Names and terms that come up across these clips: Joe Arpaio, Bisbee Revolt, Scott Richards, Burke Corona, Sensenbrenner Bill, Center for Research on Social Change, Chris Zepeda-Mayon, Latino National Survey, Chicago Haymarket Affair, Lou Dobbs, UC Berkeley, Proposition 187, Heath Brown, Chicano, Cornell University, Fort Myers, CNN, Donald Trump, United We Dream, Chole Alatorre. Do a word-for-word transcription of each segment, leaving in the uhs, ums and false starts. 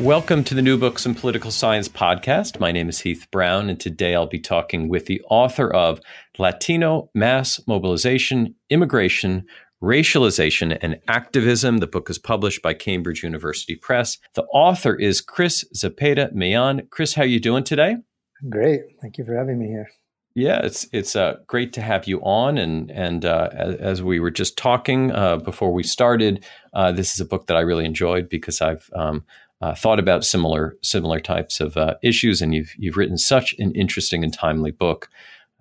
Welcome to the New Books in Political Science podcast. My name is Heath Brown, and today I'll be talking with the author of Latino Mass Mobilization, Immigration, Racialization, and Activism. The book is published by Cambridge University Press. The author is Chris Zepeda-Mayon. Chris, how are you doing today? Great. Thank you for having me here. Yeah, it's it's uh, great to have you on, and and uh, as, as we were just talking uh, before we started, uh, this is a book that I really enjoyed because I've um, uh, thought about similar similar types of uh, issues, and you've you've written such an interesting and timely book.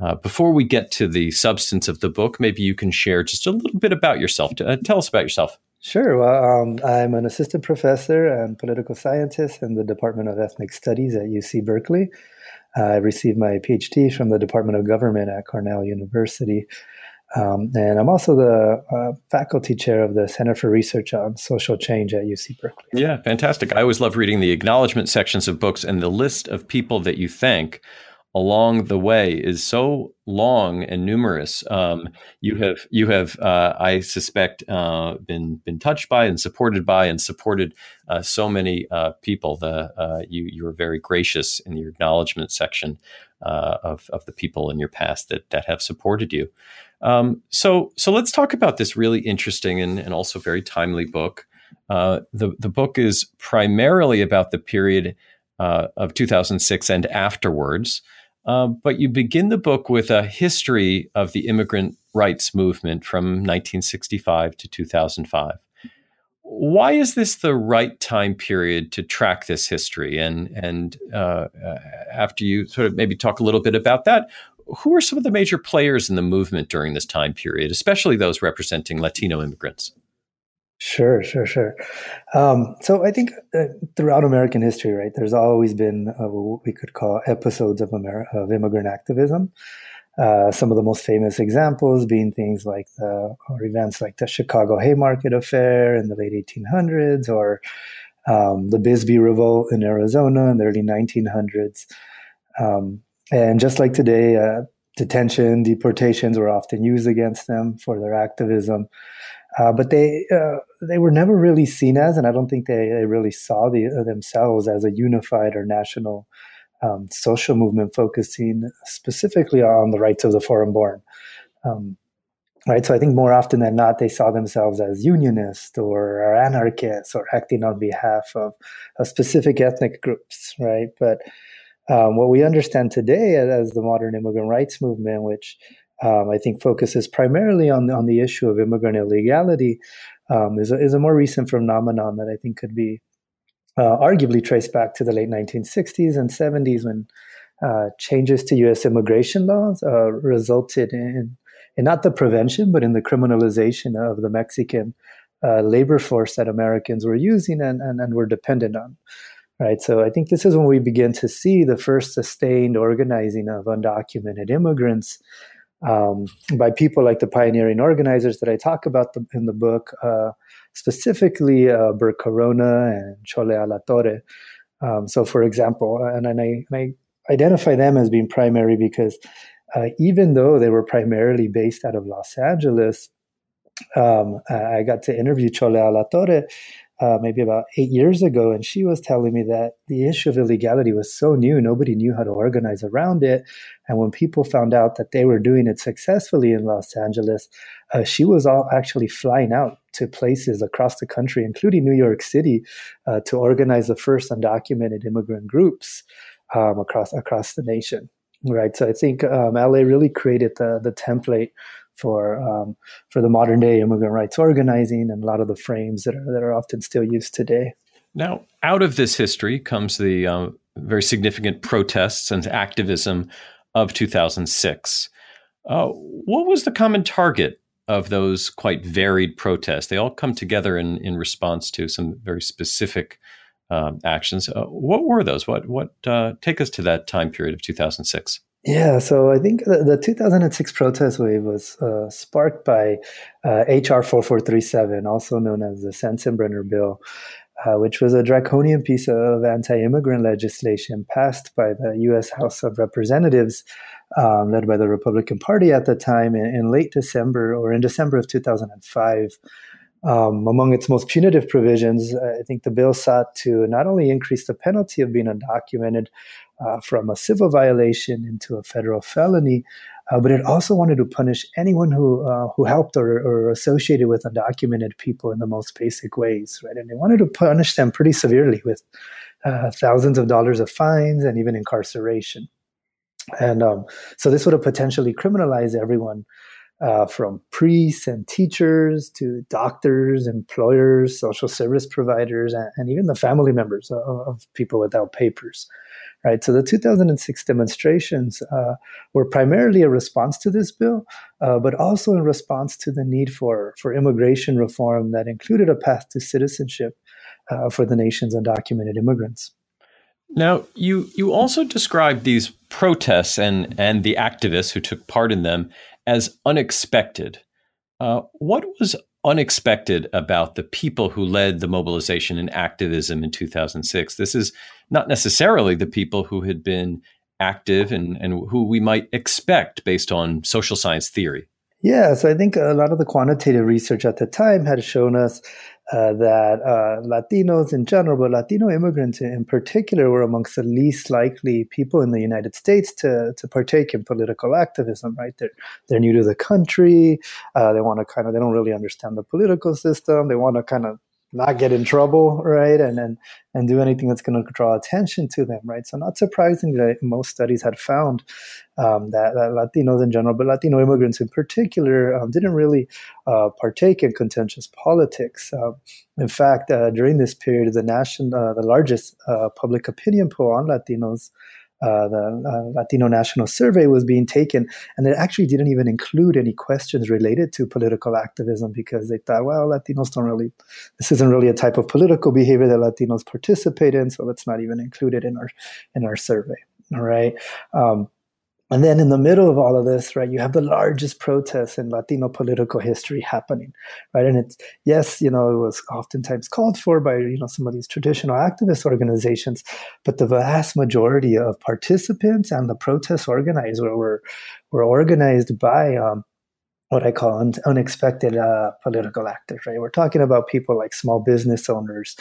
Uh, before we get to the substance of the book, maybe you can share just a little bit about yourself. To, uh, tell us about yourself. Sure. Well, um, I'm an assistant professor and political scientist in the Department of Ethnic Studies at U C Berkeley. I received my PhD from the Department of Government at Cornell University. Um, and I'm also the uh, faculty chair of the Center for Research on Social Change at U C Berkeley. Yeah, fantastic. I always love reading the acknowledgement sections of books, and the list of people that you thank along the way is so long and numerous. Um, you have, you have, uh, I suspect, uh, been been touched by and supported by and supported uh, so many uh, people. The uh, you you were very gracious in your acknowledgement section uh, of of the people in your past that that have supported you. Um, so so let's talk about this really interesting and, and also very timely book. Uh, the the book is primarily about the period uh, of two thousand six and afterwards. Uh, but you begin the book with a history of the immigrant rights movement from nineteen sixty-five to two thousand five. Why is this the right time period to track this history? And and uh, after you sort of maybe talk a little bit about that, who are some of the major players in the movement during this time period, especially those representing Latino immigrants? Sure, sure, sure. Um, so I think uh, throughout American history, right, there's always been uh, what we could call episodes of, Amer- of immigrant activism. Uh, some of the most famous examples being things like the, or events like the Chicago Haymarket Affair in the late eighteen hundreds, or um, the Bisbee Revolt in Arizona in the early nineteen hundreds. Um, and just like today, uh, detention, deportations were often used against them for their activism. Uh, but they uh, they were never really seen as, and I don't think they, they really saw the, uh, themselves as a unified or national um, social movement focusing specifically on the rights of the foreign-born. Um, right, so I think more often than not, they saw themselves as unionists or anarchists or acting on behalf of, of specific ethnic groups, right? But um, what we understand today as the modern immigrant rights movement, which Um, I think focuses primarily on, on the issue of immigrant illegality, um, is, a, is a more recent phenomenon that I think could be uh, arguably traced back to the late nineteen sixties and seventies when uh, changes to U S immigration laws uh, resulted in, in not the prevention, but in the criminalization of the Mexican uh, labor force that Americans were using and, and, and were dependent on. Right, so I think this is when we begin to see the first sustained organizing of undocumented immigrants Um, by people like the pioneering organizers that I talk about the, in the book, uh, specifically uh, Burke Corona and Chole Alatorre. Um, so, for example, and, and, I, and I identify them as being primary because uh, even though they were primarily based out of Los Angeles, um, I got to interview Chole Alatorre uh, maybe about eight years ago, and she was telling me that the issue of illegality was so new, nobody knew how to organize around it. And when people found out that they were doing it successfully in Los Angeles, uh, she was all actually flying out to places across the country, including New York City, uh, to organize the first undocumented immigrant groups um, across across the nation. Right, so I think um, L A really created the the template for um, for the modern day immigrant rights organizing and a lot of the frames that are, that are often still used today. Now, out of this history comes the uh, very significant protests and activism of two thousand six. Uh, what was the common target uh, of those quite varied protests. They all come together in, in response to some very specific um, actions. Uh, what were those? What what uh, take us to that time period of two thousand six? Yeah, so I think the, the two thousand six protest wave was uh, sparked by uh, H R forty-four thirty-seven, also known as the Sensenbrenner Bill, uh, which was a draconian piece of anti-immigrant legislation passed by the U S House of Representatives, um, led by the Republican Party at the time, in, in late December or in December of two thousand five. Um, among its most punitive provisions, I think the bill sought to not only increase the penalty of being undocumented uh, from a civil violation into a federal felony, uh, but it also wanted to punish anyone who uh, who helped or, or associated with undocumented people in the most basic ways, right? And they wanted to punish them pretty severely with uh, thousands of dollars of fines and even incarceration. And um, so this would have potentially criminalized everyone, Uh, from priests and teachers to doctors, employers, social service providers, and, and even the family members of, of people without papers, right? So the two thousand six demonstrations uh, were primarily a response to this bill, uh, but also in response to the need for, for immigration reform that included a path to citizenship uh, for the nation's undocumented immigrants. Now, you you also described these protests and, and the activists who took part in them as unexpected. Uh, what was unexpected about the people who led the mobilization and activism in two thousand six? This is not necessarily the people who had been active and, and who we might expect based on social science theory. Yeah, so I think a lot of the quantitative research at the time had shown us Uh, that uh, Latinos in general, but Latino immigrants in particular, were amongst the least likely people in the United States to to partake in political activism, right? They're, they're new to the country. Uh, they want to kind of, they don't really understand the political system. They want to kind of not get in trouble, right? And, and, and do anything that's going to draw attention to them, right? So not surprisingly, most studies had found um, that, that Latinos in general, but Latino immigrants in particular, um, didn't really uh, partake in contentious politics. Uh, in fact, uh, during this period, the national, uh, the largest uh, public opinion poll on Latinos, Uh, the uh, Latino National Survey, was being taken, and it actually didn't even include any questions related to political activism because they thought, well, Latinos don't really, this isn't really a type of political behavior that Latinos participate in, so let's not even include it in our in our survey, all right? Um, and then in the middle of all of this, right, you have the largest protests in Latino political history happening, right? And it's, yes, you know, it was oftentimes called for by, you know, some of these traditional activist organizations, but the vast majority of participants and the protests organized were were, were organized by um, what I call un- unexpected uh, political actors, right? We're talking about people like small business owners,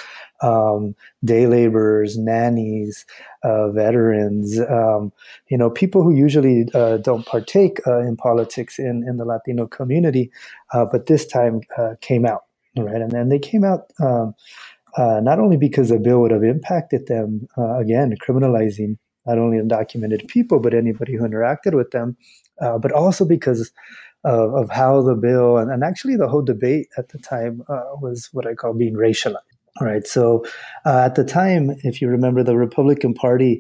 um, day laborers, nannies, uh, veterans, um, you know, people who usually uh, don't partake uh, in politics in, in the Latino community, uh, but this time uh, came out, right? And then they came out um, uh, not only because the bill would have impacted them, uh, again, criminalizing not only undocumented people, but anybody who interacted with them, uh, but also because Of, of how the bill and, and actually the whole debate at the time uh, was what I call being racialized. All right. So uh, at the time, if you remember, the Republican Party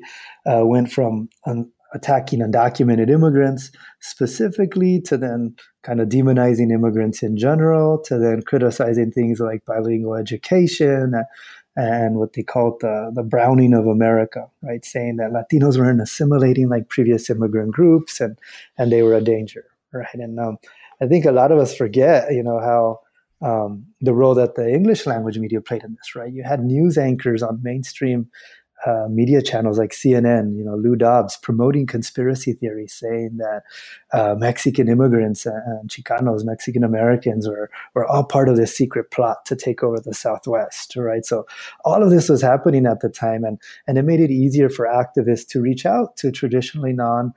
uh, went from un- attacking undocumented immigrants specifically to then kind of demonizing immigrants in general, to then criticizing things like bilingual education uh, and what they called the, the browning of America, right? Saying that Latinos weren't assimilating like previous immigrant groups and, and they were a danger. Right, and um, I think a lot of us forget, you know, how um, the role that the English language media played in this. Right, you had news anchors on mainstream uh, media channels like C N N, you know, Lou Dobbs, promoting conspiracy theories, saying that uh, Mexican immigrants and Chicanos, Mexican Americans, were were all part of this secret plot to take over the Southwest. Right, so all of this was happening at the time, and and it made it easier for activists to reach out to traditionally non.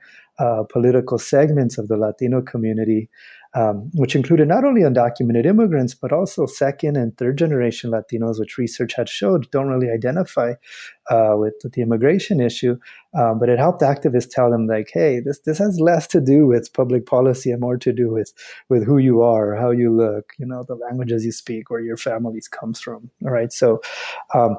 Uh, political segments of the Latino community, um, which included not only undocumented immigrants, but also second and third generation Latinos, which research had showed don't really identify uh, with, with the immigration issue. Um, but it helped activists tell them, like, hey, this this has less to do with public policy and more to do with, with who you are, how you look, you know, the languages you speak, where your families comes from. All right. So um,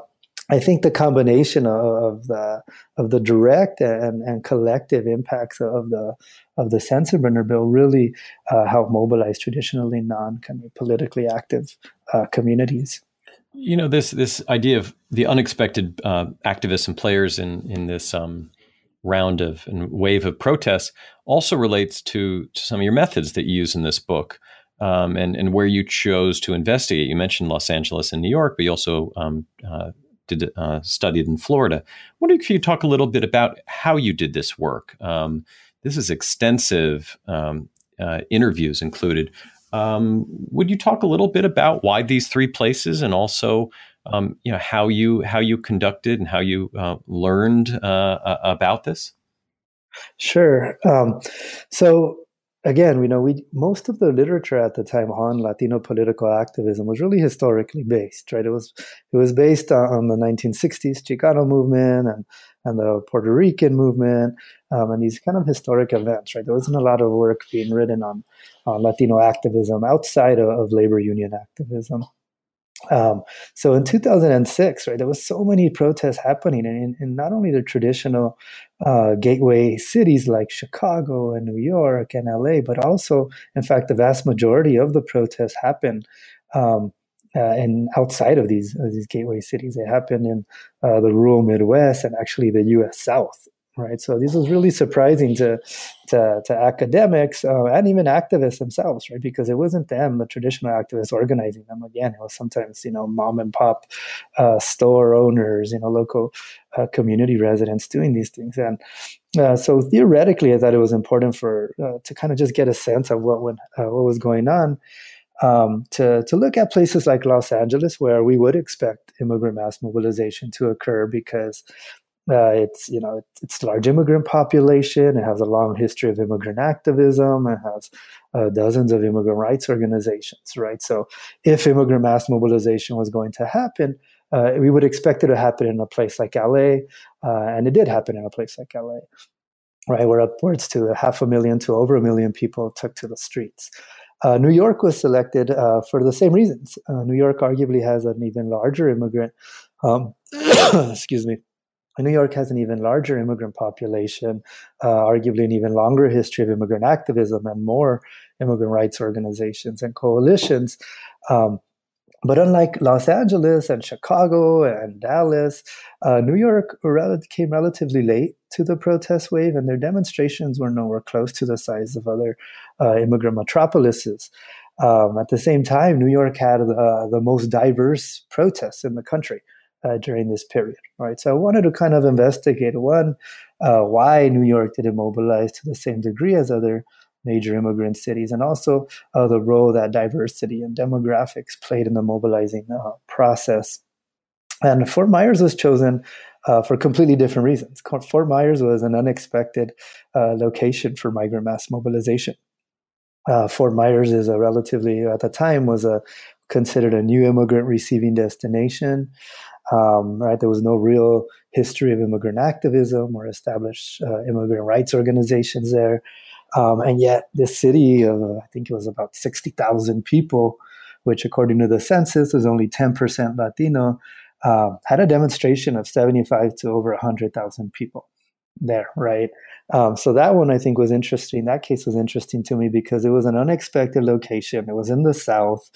I think the combination of the of the direct and, and collective impacts of the of the Sensenbrenner Bill really uh, helped mobilize traditionally non kind of politically active uh, communities. You know, this this idea of the unexpected uh, activists and players in in this um, round of and wave of protests also relates to, to some of your methods that you use in this book. Um, and, and where you chose to investigate. You mentioned Los Angeles and New York, but you also um, uh, did uh, studied in Florida. I wonder if you talk a little bit about how you did this work. Um, this is extensive, um, uh, interviews included. Um, would you talk a little bit about why these three places, and also um, you know, how you how you conducted and how you uh, learned uh, uh, about this? Sure. Um, so. Again, we know we most of the literature at the time on Latino political activism was really historically based, right? It was it was based on the nineteen sixties Chicano movement and and the Puerto Rican movement um, and these kind of historic events, right? There wasn't a lot of work being written on, on Latino activism outside of, of labor union activism. Um, so in two thousand six, right, there was so many protests happening in, in not only the traditional uh, gateway cities like Chicago and New York and L A, but also, in fact, the vast majority of the protests happened um, uh, in outside of these of these gateway cities. They happened in uh, the rural Midwest and actually the U S South. Right, so this was really surprising to to, to academics uh, and even activists themselves, right? Because it wasn't them, the traditional activists, organizing them. Again, it was sometimes you know mom and pop uh, store owners, you know, local uh, community residents doing these things. And uh, so theoretically, I thought it was important for uh, to kind of just get a sense of what went, uh, what was going on. Um, to, to look at places like Los Angeles, where we would expect immigrant mass mobilization to occur, because Uh, it's you know it's large immigrant population. It has a long history of immigrant activism. It has uh, dozens of immigrant rights organizations, right? So if immigrant mass mobilization was going to happen, uh, we would expect it to happen in a place like L A, uh, and it did happen in a place like L A, right? Where upwards to half a million to over a million people took to the streets. Uh, New York was selected uh, for the same reasons. Uh, New York arguably has an even larger immigrant. Um, excuse me. New York has an even larger immigrant population, uh, arguably an even longer history of immigrant activism and more immigrant rights organizations and coalitions. Um, but unlike Los Angeles and Chicago and Dallas, uh, New York rel- came relatively late to the protest wave, and their demonstrations were nowhere close to the size of other uh, immigrant metropolises. Um, at the same time, New York had uh, the most diverse protests in the country Uh, during this period, right? So I wanted to kind of investigate, one, uh, why New York didn't mobilize to the same degree as other major immigrant cities, and also uh, the role that diversity and demographics played in the mobilizing uh, process. And Fort Myers was chosen uh, for completely different reasons. Fort Myers was an unexpected uh, location for migrant mass mobilization. Uh, Fort Myers is a relatively, at the time, was a considered a new immigrant receiving destination. Um, right, there was no real history of immigrant activism or established uh, immigrant rights organizations there, um, and yet this city of uh, I think it was about sixty thousand people, which according to the census was only ten percent Latino, uh, had a demonstration of seventy-five to over one hundred thousand people there, right? Um, so that one I think was interesting. That case was interesting to me because it was an unexpected location. It was in the South.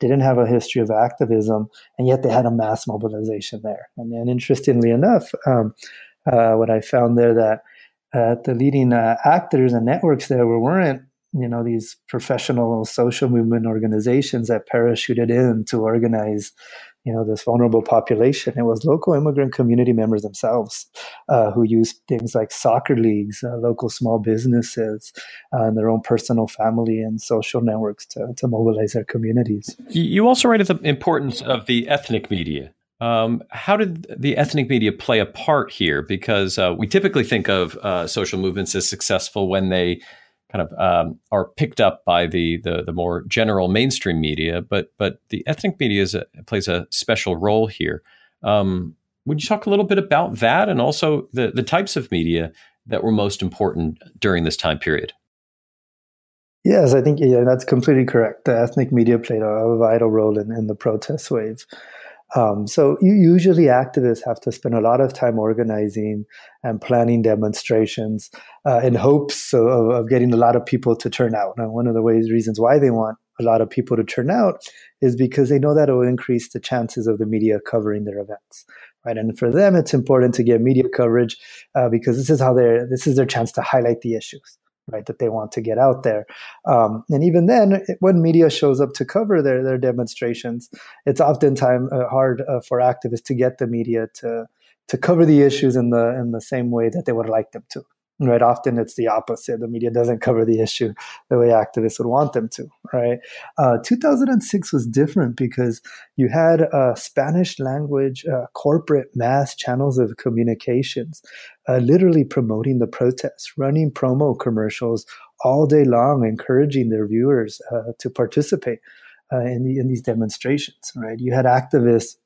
Didn't have a history of activism, and yet they had a mass mobilization there. And then, interestingly enough, um, uh, what I found there that uh, the leading uh, actors and networks there were, weren't, you know, these professional social movement organizations that parachuted in to organize, you know, this vulnerable population. It was local immigrant community members themselves uh, who used things like soccer leagues, uh, local small businesses, uh, and their own personal family and social networks to, to mobilize their communities. You also write of the importance of the ethnic media. Um, how did the ethnic media play a part here? Because uh, we typically think of uh, social movements as successful when they kind of um, are picked up by the, the the more general mainstream media, but but the ethnic media is a, plays a special role here. Um, would you talk a little bit about that, and also the, the types of media that were most important during this time period? Yes, I think yeah, that's completely correct. The ethnic media played a, a vital role in, in the protest wave. Um, so you, usually activists have to spend a lot of time organizing and planning demonstrations uh, in hopes of, of getting a lot of people to turn out. Now, one of the ways reasons why they want a lot of people to turn out is because they know that it will increase the chances of the media covering their events, right? And for them, it's important to get media coverage uh, because this is how they're this is their chance to highlight the issues, right, that they want to get out there. Um, and even then, when media shows up to cover their, their demonstrations, it's oftentimes uh, hard uh, for activists to get the media to to cover the issues in the in the same way that they would like them to. Right, often it's the opposite. The media doesn't cover the issue the way activists would want them to. Right, uh, two thousand six was different because you had uh, Spanish language uh, corporate mass channels of communications, uh, literally promoting the protests, running promo commercials all day long, encouraging their viewers uh, to participate uh, in the, in these demonstrations. Right, you had activists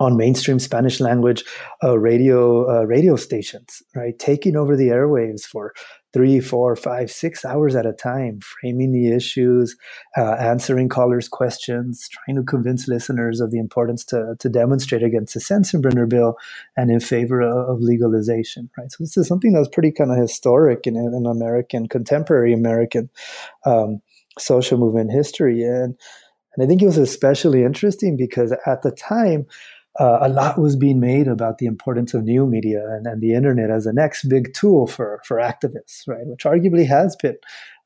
on mainstream Spanish language uh, radio uh, radio stations, right, taking over the airwaves for three, four, five, six hours at a time, framing the issues, uh, answering callers' questions, trying to convince listeners of the importance to, to demonstrate against the Sensenbrenner Bill and in favor of, of legalization, right? So this is something that's pretty kind of historic in, in American, contemporary American um, social movement history. And, and I think it was especially interesting because at the time, Uh, a lot was being made about the importance of new media and, and the internet as the next big tool for, for activists, right? Which arguably has been.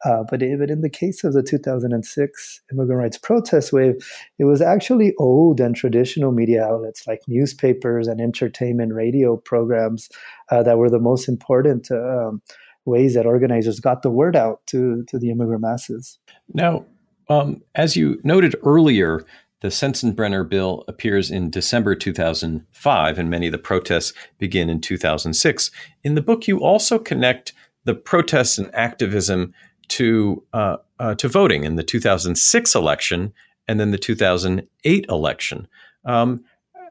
Uh, but, it, but in the case of the two thousand six immigrant rights protest wave, it was actually old and traditional media outlets like newspapers and entertainment radio programs uh, that were the most important um, ways that organizers got the word out to, to the immigrant masses. Now, um, as you noted earlier, the Sensenbrenner Bill appears in December two thousand five, and many of the protests begin in two thousand six. In the book, you also connect the protests and activism to uh, uh, to voting in the two thousand six election and then the two thousand eight election. Um,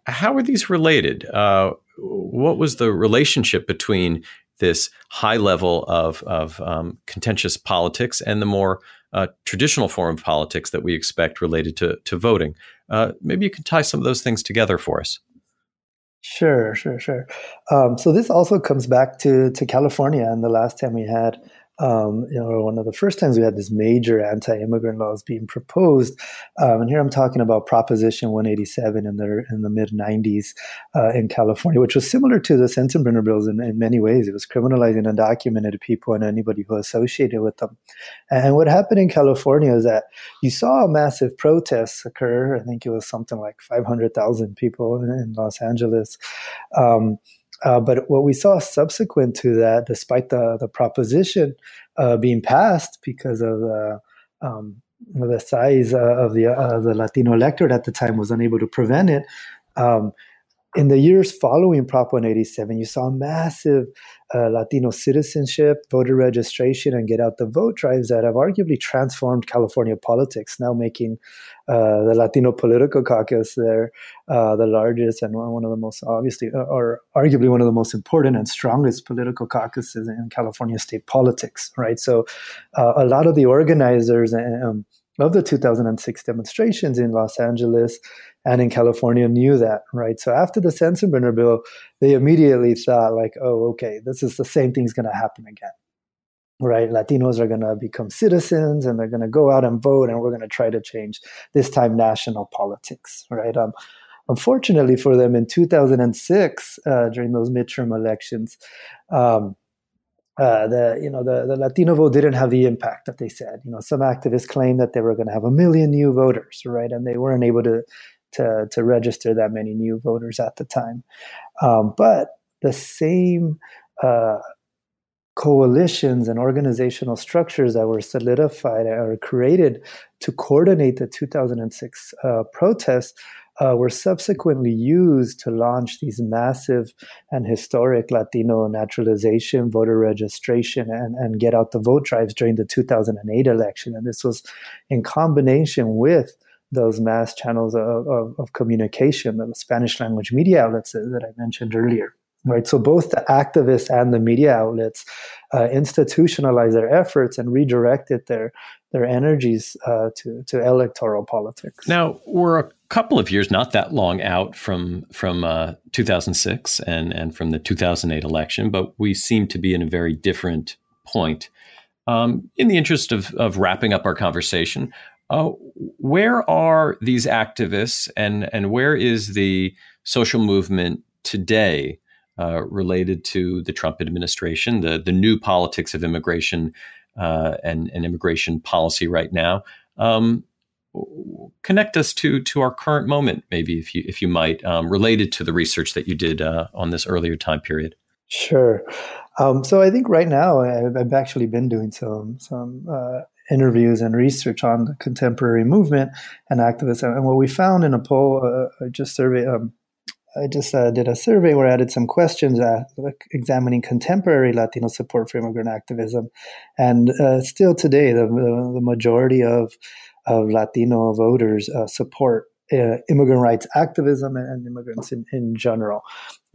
how are these related? Uh, what was the relationship between this high level of, of um, contentious politics and the more Uh, traditional form of politics that we expect related to, to voting? Uh, maybe you can tie some of those things together for us. Sure, sure, sure. Um, so this also comes back to, to California. And the last time we had, um, you know, one of the first times we had this major anti-immigrant laws being proposed. Um, and here I'm talking about Proposition one eighty-seven in the, in the mid nineties uh, in California, which was similar to the Sensenbrenner bills in, in many ways. It was criminalizing undocumented people and anybody who associated with them. And what happened in California is that you saw massive protests occur. I think it was something like five hundred thousand people in, in Los Angeles. Um, Uh, but what we saw subsequent to that, despite the, the proposition uh, being passed because of the, um, the size uh, of the, uh, the Latino electorate at the time was unable to prevent it, um, in the years following Prop one eighty-seven, you saw massive uh, Latino citizenship, voter registration, and get out the vote drives that have arguably transformed California politics, now making uh, the Latino political caucus there uh, the largest and one of the most obviously, or arguably one of the most important and strongest political caucuses in California state politics, right? So uh, a lot of the organizers and um, of the two thousand six demonstrations in Los Angeles and in California knew that, right? So after the Sensenbrenner bill, they immediately thought like, oh, okay, this is the same thing's going to happen again, right? Latinos are going to become citizens and they're going to go out and vote and we're going to try to change, this time national politics, right? Um, unfortunately for them in two thousand six, uh, during those midterm elections, um, Uh, the you know the, the Latino vote didn't have the impact that they said. You know, some activists claimed that they were going to have a million new voters, right? And they weren't able to to, to register that many new voters at the time. Um, but the same uh, coalitions and organizational structures that were solidified or created to coordinate the two thousand six uh, protests Uh, were subsequently used to launch these massive and historic Latino naturalization, voter registration, and, and get out the vote drives during the two thousand eight election. And this was in combination with those mass channels of, of, of communication, the Spanish language media outlets that I mentioned earlier. Right, so both the activists and the media outlets uh, institutionalized their efforts and redirected their their energies uh, to to electoral politics. Now, were a couple of years, not that long out from from uh, two thousand six and and from the two thousand eight election, but we seem to be in a very different point. Um, in the interest of of wrapping up our conversation, uh, where are these activists and and where is the social movement today uh, related to the Trump administration, the the new politics of immigration uh, and and immigration policy right now? Um, connect us to to our current moment, maybe if you if you might, um, related to the research that you did uh, on this earlier time period. Sure. Um, so I think right now I've, I've actually been doing some some uh, interviews and research on the contemporary movement and activists, and what we found in a poll, uh, I just survey, um, I just uh, did a survey where I added some questions uh, examining contemporary Latino support for immigrant activism, and uh, still today the the majority of of Latino voters uh, support uh, immigrant rights activism and, and immigrants in, in general.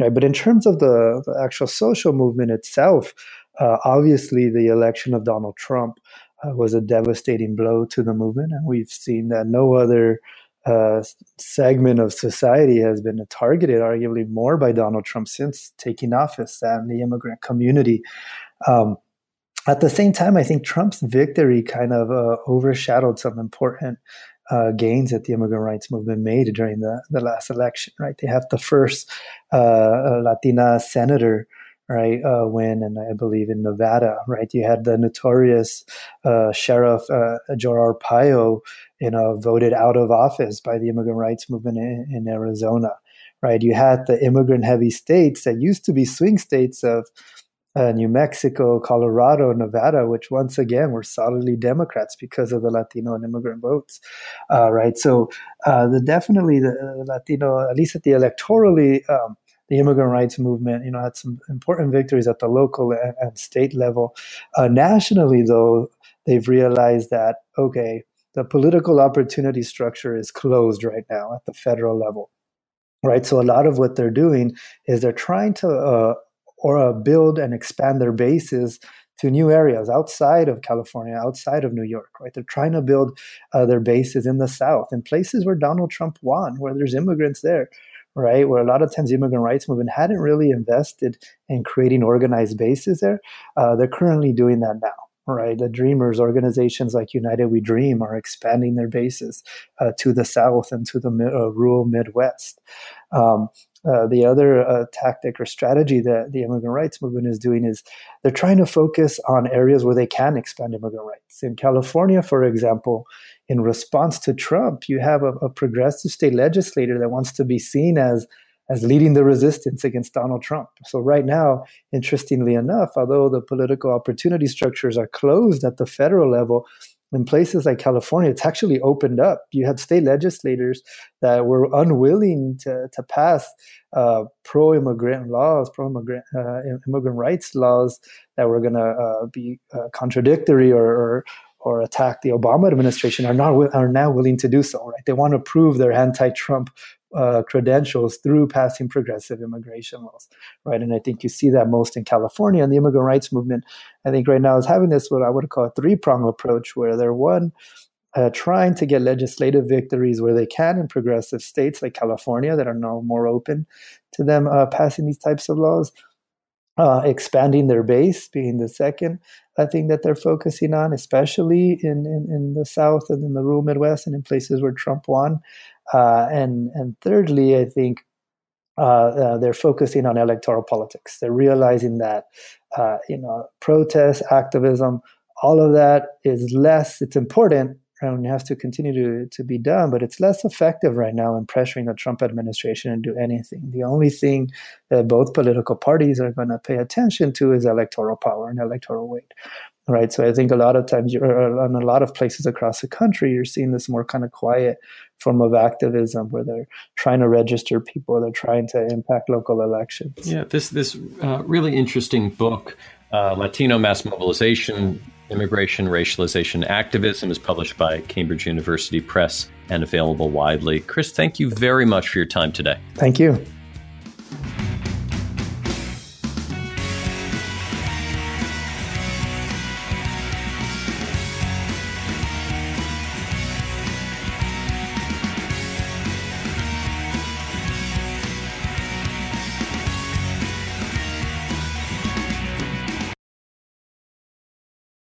Right? But in terms of the, the actual social movement itself, uh, obviously the election of Donald Trump uh, was a devastating blow to the movement. And we've seen that no other uh, segment of society has been targeted arguably more by Donald Trump since taking office than the immigrant community. Um, At the same time, I think Trump's victory kind of uh, overshadowed some important uh, gains that the immigrant rights movement made during the, the last election, right? They have the first uh, Latina senator, right, uh, win, and I believe in Nevada, right? You had the notorious uh, Sheriff uh, Joe Arpaio, you know, voted out of office by the immigrant rights movement in, in Arizona, right? You had the immigrant-heavy states that used to be swing states of Uh, New Mexico, Colorado, Nevada, which once again were solidly Democrats because of the Latino and immigrant votes, uh, right? So uh, the definitely the Latino, at least at the electorally, um, the immigrant rights movement, you know, had some important victories at the local and, and state level. Uh, nationally, though, they've realized that, okay, the political opportunity structure is closed right now at the federal level, right? So a lot of what they're doing is they're trying to uh, or uh, build and expand their bases to new areas outside of California, outside of New York, right? They're trying to build uh, their bases in the South, in places where Donald Trump won, where there's immigrants there, right? Where a lot of times the immigrant rights movement hadn't really invested in creating organized bases there. Uh, they're currently doing that now. Right, the Dreamers, organizations like United We Dream, are expanding their bases uh, to the South and to the mi- uh, rural Midwest. Um, uh, the other uh, tactic or strategy that the immigrant rights movement is doing is they're trying to focus on areas where they can expand immigrant rights. In California, for example, in response to Trump, you have a, a progressive state legislator that wants to be seen as as leading the resistance against Donald Trump. So right now, interestingly enough, although the political opportunity structures are closed at the federal level, in places like California, it's actually opened up. You had state legislators that were unwilling to, to pass uh, pro-immigrant laws, pro-immigrant uh, immigrant rights laws that were going to uh, be uh, contradictory or, or or attack the Obama administration are not are now willing to do so, right? They want to prove their anti-Trump uh, credentials through passing progressive immigration laws, right? And I think you see that most in California. And the immigrant rights movement, I think right now, is having this what I would call a three-prong approach, where they're one, uh, trying to get legislative victories where they can in progressive states like California that are now more open to them uh, passing these types of laws. Uh, expanding their base being the second uh, thing that they're focusing on, especially in, in, in the South and in the rural Midwest and in places where Trump won. Uh, and, and thirdly, I think uh, uh, they're focusing on electoral politics. They're realizing that, uh, you know, protest, activism, all of that is less, it's important, and has to continue to, to be done, but it's less effective right now in pressuring the Trump administration to do anything. The only thing that both political parties are going to pay attention to is electoral power and electoral weight, right? So I think a lot of times, you're, in a lot of places across the country, you're seeing this more kind of quiet form of activism where they're trying to register people, they're trying to impact local elections. Yeah, this, this uh, really interesting book, uh, Latino Mass Mobilization, Immigration, Racialization, Activism, is published by Cambridge University Press and available widely. Chris, thank you very much for your time today. Thank you.